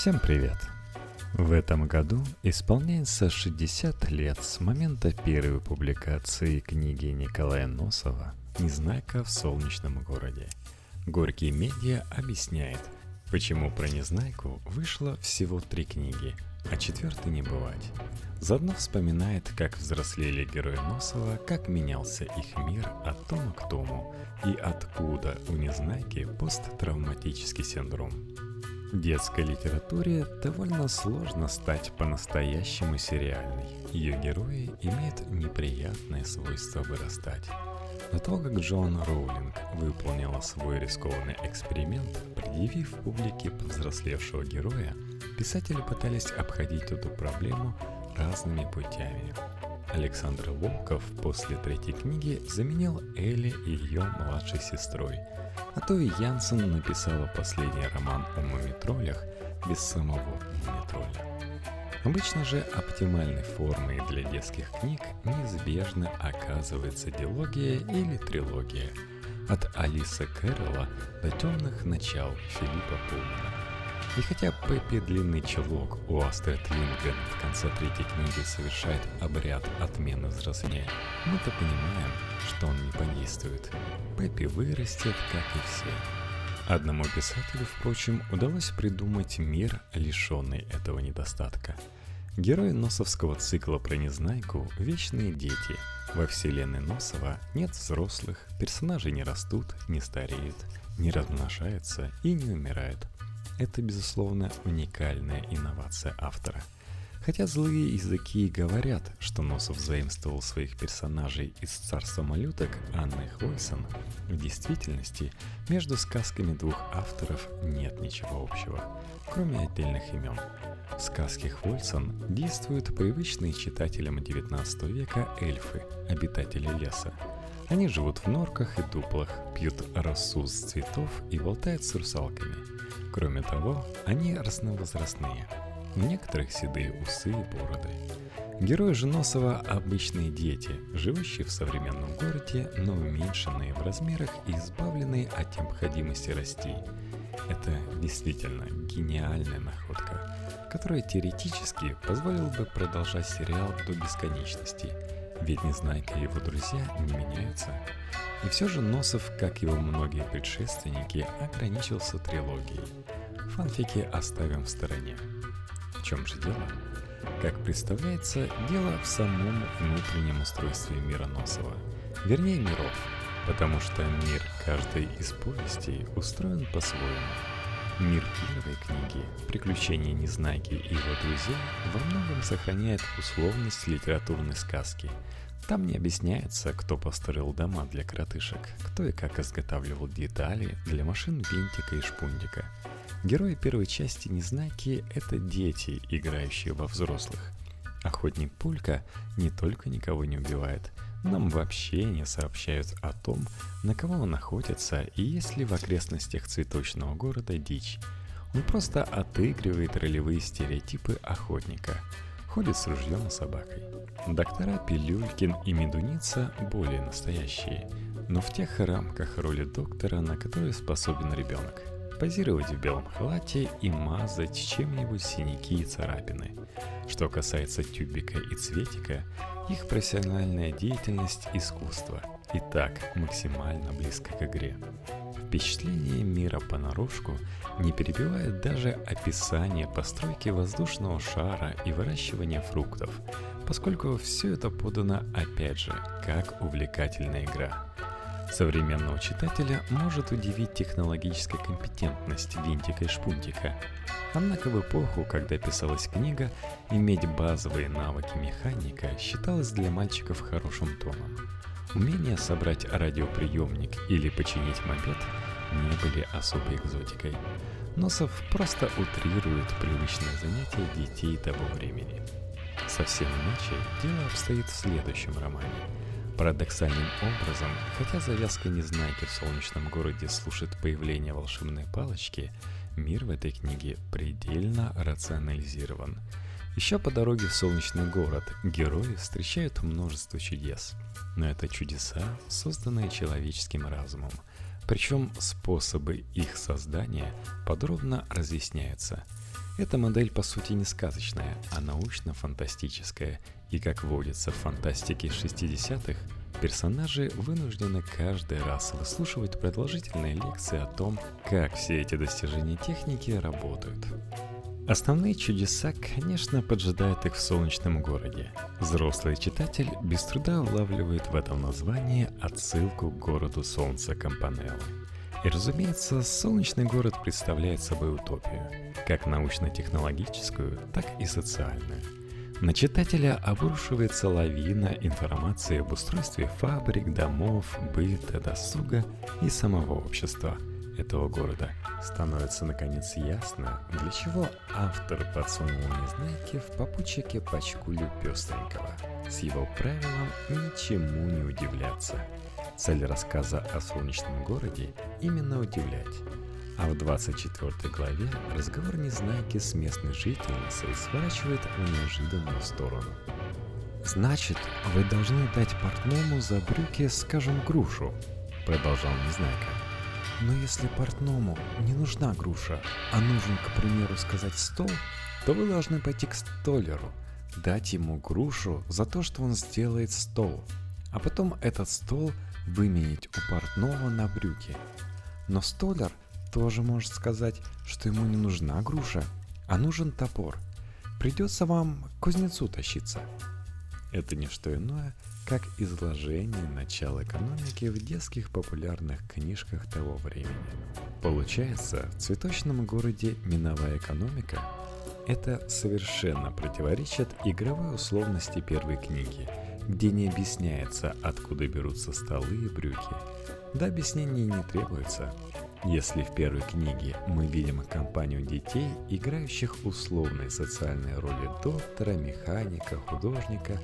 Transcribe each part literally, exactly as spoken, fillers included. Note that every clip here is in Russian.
Всем привет! В этом году исполняется шестьдесят лет с момента первой публикации книги Николая Носова «Незнайка в Солнечном городе». Горький медиа объясняет, почему про Незнайку вышло всего три книги, а четвертой не бывать. Заодно вспоминает, как взрослели герои Носова, как менялся их мир от тома к тому и откуда у Незнайки посттравматический синдром. В детской литературе довольно сложно стать по-настоящему сериальной. Ее герои имеют неприятное свойство вырастать. Но то, как Джон Роулинг выполнила свой рискованный эксперимент, предъявив публике повзрослевшего героя, писатели пытались обходить эту проблему разными путями. Александр Волков после третьей книги заменил Элли и ее младшей сестрой. А то и Янсон написала последний роман о мумитроллях без самого мумитроля. Обычно же оптимальной формой для детских книг неизбежно оказывается дилогия или трилогия. От Алисы Кэррола до «Темных начал» Филиппа Кулера. И хотя Пеппи длинный чулок у Астрид Линдгрен в конце третьей книги совершает обряд отмены взросления, мы-то понимаем, что он не подействует. Пеппи вырастет, как и все. Одному писателю, впрочем, удалось придумать мир, лишенный этого недостатка. Герои носовского цикла про Незнайку – вечные дети. Во вселенной Носова нет взрослых, персонажи не растут, не стареют, не размножаются и не умирают. Это, безусловно, уникальная инновация автора. Хотя злые языки говорят, что Носов заимствовал своих персонажей из «Царства малюток» Анны Хвольсон, в действительности между сказками двух авторов нет ничего общего, кроме отдельных имен. В сказке Хвольсон действуют привычные читателям девятнадцатого века эльфы, обитатели леса. Они живут в норках и дуплах, пьют росу с цветов и болтают с русалками. Кроме того, они разновозрастные. У некоторых седые усы и бороды. Герои же Носова – обычные дети, живущие в современном городе, но уменьшенные в размерах и избавленные от необходимости расти. Это действительно гениальная находка, которая теоретически позволила бы продолжать сериал до бесконечности, ведь Незнайка и его друзья не меняются. И все же Носов, как его многие предшественники, ограничился трилогией. Фанфики оставим в стороне. В чем же дело? Как представляется, дело в самом внутреннем устройстве мира Носова. Вернее, миров, потому что мир каждой из повестей устроен по-своему. Мир первой книги «Приключения Незнайки и его друзей» во многом сохраняет условность литературной сказки. Там не объясняется, кто построил дома для коротышек, кто и как изготавливал детали для машин Винтика и Шпунтика. Герои первой части «Незнайки» — это дети, играющие во взрослых. Охотник Пулька не только никого не убивает, нам вообще не сообщают о том, на кого он охотится и есть ли в окрестностях цветочного города дичь. Он просто отыгрывает ролевые стереотипы охотника. Ходит с ружьем и собакой. Доктора Пилюлькин и Медуница более настоящие, но в тех рамках роли доктора, на которые способен ребенок. Позировать в белом халате и мазать чем-нибудь синяки и царапины. Что касается Тюбика и Цветика, их профессиональная деятельность – искусство. И так максимально близко к игре. Впечатление мира понарошку не перебивает даже описание постройки воздушного шара и выращивания фруктов, поскольку все это подано, опять же, как увлекательная игра. Современного читателя может удивить технологическая компетентность Винтика и Шпунтика. Однако в эпоху, когда писалась книга, иметь базовые навыки механика считалось для мальчиков хорошим тоном. Умение собрать радиоприемник или починить мопед не были особой экзотикой. Носов просто утрирует привычное занятие детей того времени. Совсем иначе дело обстоит в следующем романе. Парадоксальным образом, хотя завязка Незнайки в Солнечном городе слушает появление волшебной палочки, мир в этой книге предельно рационализирован. Еще по дороге в Солнечный город герои встречают множество чудес. Но это чудеса, созданные человеческим разумом. Причем способы их создания подробно разъясняются. Эта модель, по сути, не сказочная, а научно-фантастическая. И, как водится в фантастике шестидесятых, персонажи вынуждены каждый раз выслушивать продолжительные лекции о том, как все эти достижения техники работают. Основные чудеса, конечно, поджидают их в солнечном городе. Взрослый читатель без труда улавливает в этом названии отсылку к городу солнца Кампанеллы. И, разумеется, солнечный город представляет собой утопию, как научно-технологическую, так и социальную. На читателя обрушивается лавина информации об устройстве фабрик, домов, быта, досуга и самого общества этого города. Становится наконец ясно, для чего автор подсунул Незнайке в попутчике Пачкулю Пёстренького. С его правилом ничему не удивляться. Цель рассказа о солнечном городе именно удивлять. А в двадцать четвёртой главе разговор Незнайки с местной жительницей сворачивает в неожиданную сторону. «Значит, вы должны дать портному за брюки, скажем, грушу», — продолжал Незнайка. «Но если портному не нужна груша, а нужен, к примеру, сказать стол, то вы должны пойти к столяру, дать ему грушу за то, что он сделает стол, а потом этот стол выменить у портного на брюки. Но столяр тоже может сказать, что ему не нужна груша, а нужен топор. Придется вам к кузнецу тащиться». Это не что иное, как изложение начала экономики в детских популярных книжках того времени. Получается, в цветочном городе миновая экономика – это совершенно противоречит игровой условности первой книги, где не объясняется, откуда берутся столы и брюки. Да, объяснений не требуется. Если в первой книге мы видим компанию детей, играющих условные социальные роли доктора, механика, художника,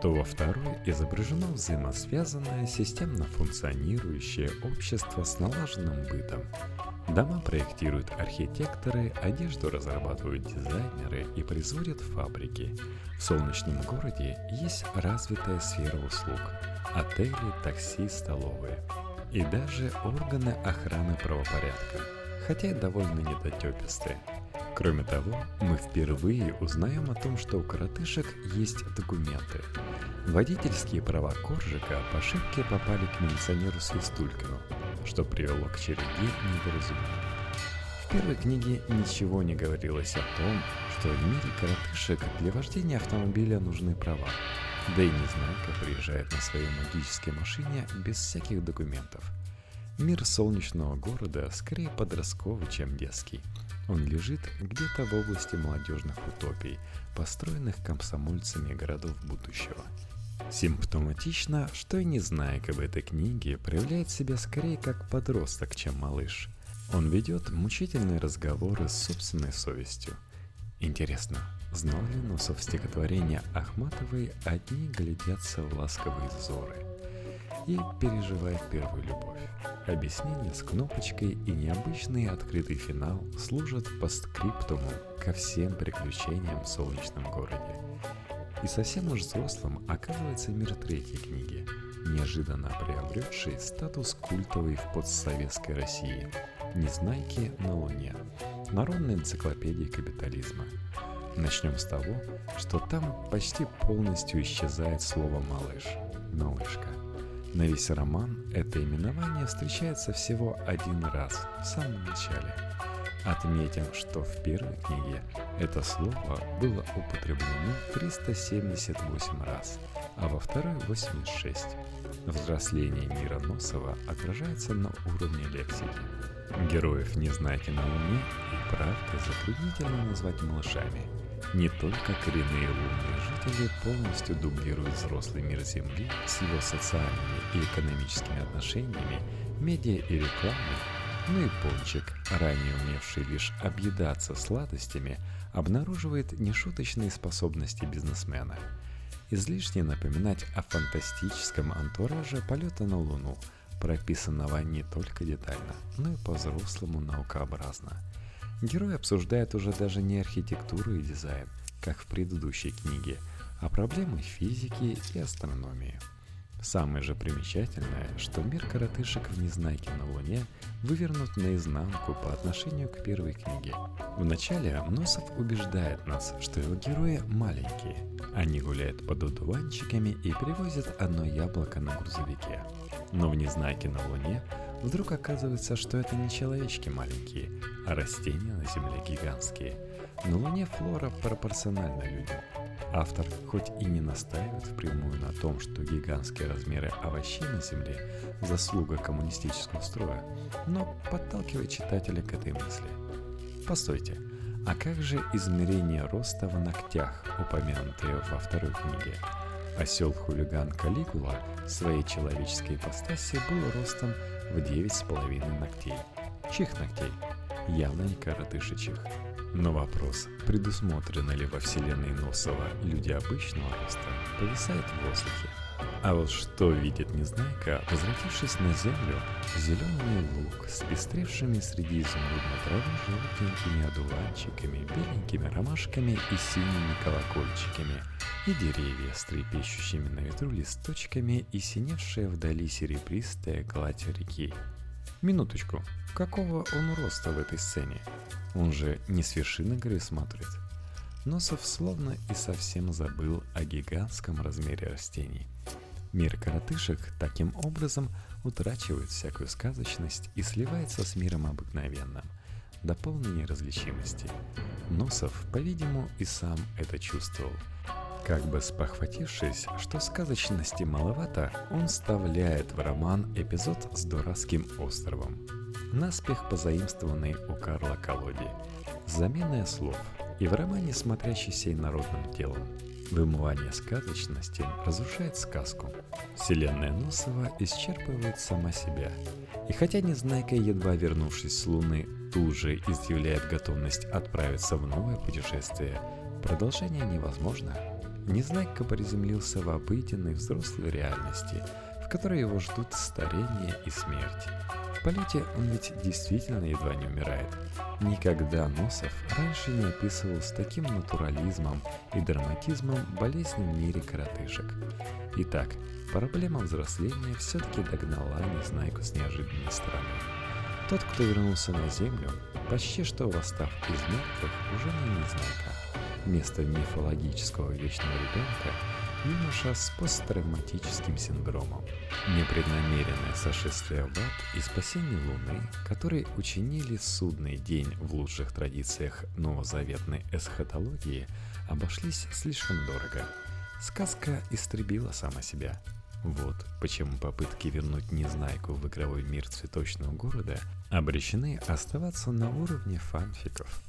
то во второй изображено взаимосвязанное, системно функционирующее общество с налаженным бытом. Дома проектируют архитекторы, одежду разрабатывают дизайнеры и производят фабрики. В солнечном городе есть развитая сфера услуг – отели, такси, столовые. И даже органы охраны правопорядка, хотя и довольно недотепистые. Кроме того, мы впервые узнаем о том, что у коротышек есть документы. Водительские права Коржика по ошибке попали к милиционеру Свистулькину, что привело к череде недоразумений. В первой книге ничего не говорилось о том, что в мире коротышек для вождения автомобиля нужны права. Да и Незнайка приезжает на своей магической машине без всяких документов. Мир солнечного города скорее подростковый, чем детский. Он лежит где-то в области молодежных утопий, построенных комсомольцами городов будущего. Симптоматично, что и Незнайка в этой книге проявляет себя скорее как подросток, чем малыш. Он ведет мучительные разговоры с собственной совестью. Интересно, знал ли Носов стихотворения Ахматовой «Одни глядятся в ласковые взоры» и «Переживает первую любовь». Объяснение с кнопочкой и необычный открытый финал служат постскриптуму ко всем приключениям в солнечном городе. И совсем уж взрослым оказывается мир третьей книги, неожиданно приобретший статус культовой в подсоветской России «Незнайки на Луне», народной энциклопедии капитализма. Начнем с того, что там почти полностью исчезает слово «малыш», «малышка». На весь роман это именование встречается всего один раз, в самом начале. Отметим, что в первой книге это слово было употреблено триста семьдесят восемь раз, а во второй – восемьдесят шесть. Взросление мира Носова отражается на уровне лексики. Героев «Незнайки на Луне» и правда затруднительно назвать малышами. Не только коренные лунные жители полностью дублируют взрослый мир Земли с его социальными и экономическими отношениями, медиа и рекламой, но и Пончик, ранее умевший лишь объедаться сладостями, обнаруживает нешуточные способности бизнесмена. Излишне напоминать о фантастическом антураже полета на Луну, прописанного не только детально, но и по-взрослому наукообразно. Герои обсуждают уже даже не архитектуру и дизайн, как в предыдущей книге, а проблемы физики и астрономии. Самое же примечательное, что мир коротышек в «Незнайке на Луне» вывернут наизнанку по отношению к первой книге. Вначале Носов убеждает нас, что его герои маленькие. Они гуляют под одуванчиками и перевозят одно яблоко на грузовике. Но в «Незнайке на Луне» вдруг оказывается, что это не человечки маленькие, а растения на Земле гигантские. На Луне флора пропорциональна людям. Автор хоть и не настаивает впрямую на том, что гигантские размеры овощей на Земле – заслуга коммунистического строя, но подталкивает читателя к этой мысли. Постойте, а как же измерение роста в ногтях, упомянутые во второй книге? Осел-хулиган Калигула в своей человеческой ипостаси был ростом в девять с половиной ногтей. Чьих ногтей? Явно не коротышечьих. Но вопрос, предусмотрены ли во вселенной Носова люди обычного роста, повисает в воздухе. А вот что видит Незнайка, возвратившись на землю, зеленый луг с пестревшими среди изумрудной травы желтенькими одуванчиками, беленькими ромашками и синими колокольчиками, и деревья с трепещущими на ветру листочками и синевшая вдали серебристая гладь реки. Минуточку, какого он роста в этой сцене? Он же не с вершины горы смотрит. Носов словно и совсем забыл о гигантском размере растений. Мир коротышек таким образом утрачивает всякую сказочность и сливается с миром обыкновенным, до полной неразличимости. Носов, по-видимому, и сам это чувствовал. Как бы спохватившись, что сказочности маловато, он вставляет в роман эпизод с дурацким островом, наспех позаимствованный у Карла Колоди, замена слов, и в романе, смотрящийся инородным делом. Вымывание сказочности разрушает сказку. Вселенная Носова исчерпывает сама себя. И хотя Незнайка, едва вернувшись с Луны, тут же изъявляет готовность отправиться в новое путешествие, продолжение невозможно. Незнайка приземлился в обыденной взрослой реальности, в которой его ждут старение и смерть. В полете он ведь действительно едва не умирает. Никогда Носов раньше не описывал с таким натурализмом и драматизмом болезни в мире коротышек. Итак, проблема взросления все-таки догнала Незнайку с неожиданной стороны. Тот, кто вернулся на Землю, почти что восстав из мертвых, уже не Незнайка. Вместо мифологического вечного ребенка юноша с посттравматическим синдромом. Непреднамеренное сошествие в ад и спасение Луны, которые учинили судный день в лучших традициях новозаветной эсхатологии, обошлись слишком дорого. Сказка истребила сама себя. Вот почему попытки вернуть Незнайку в игровой мир цветочного города обречены оставаться на уровне фанфиков.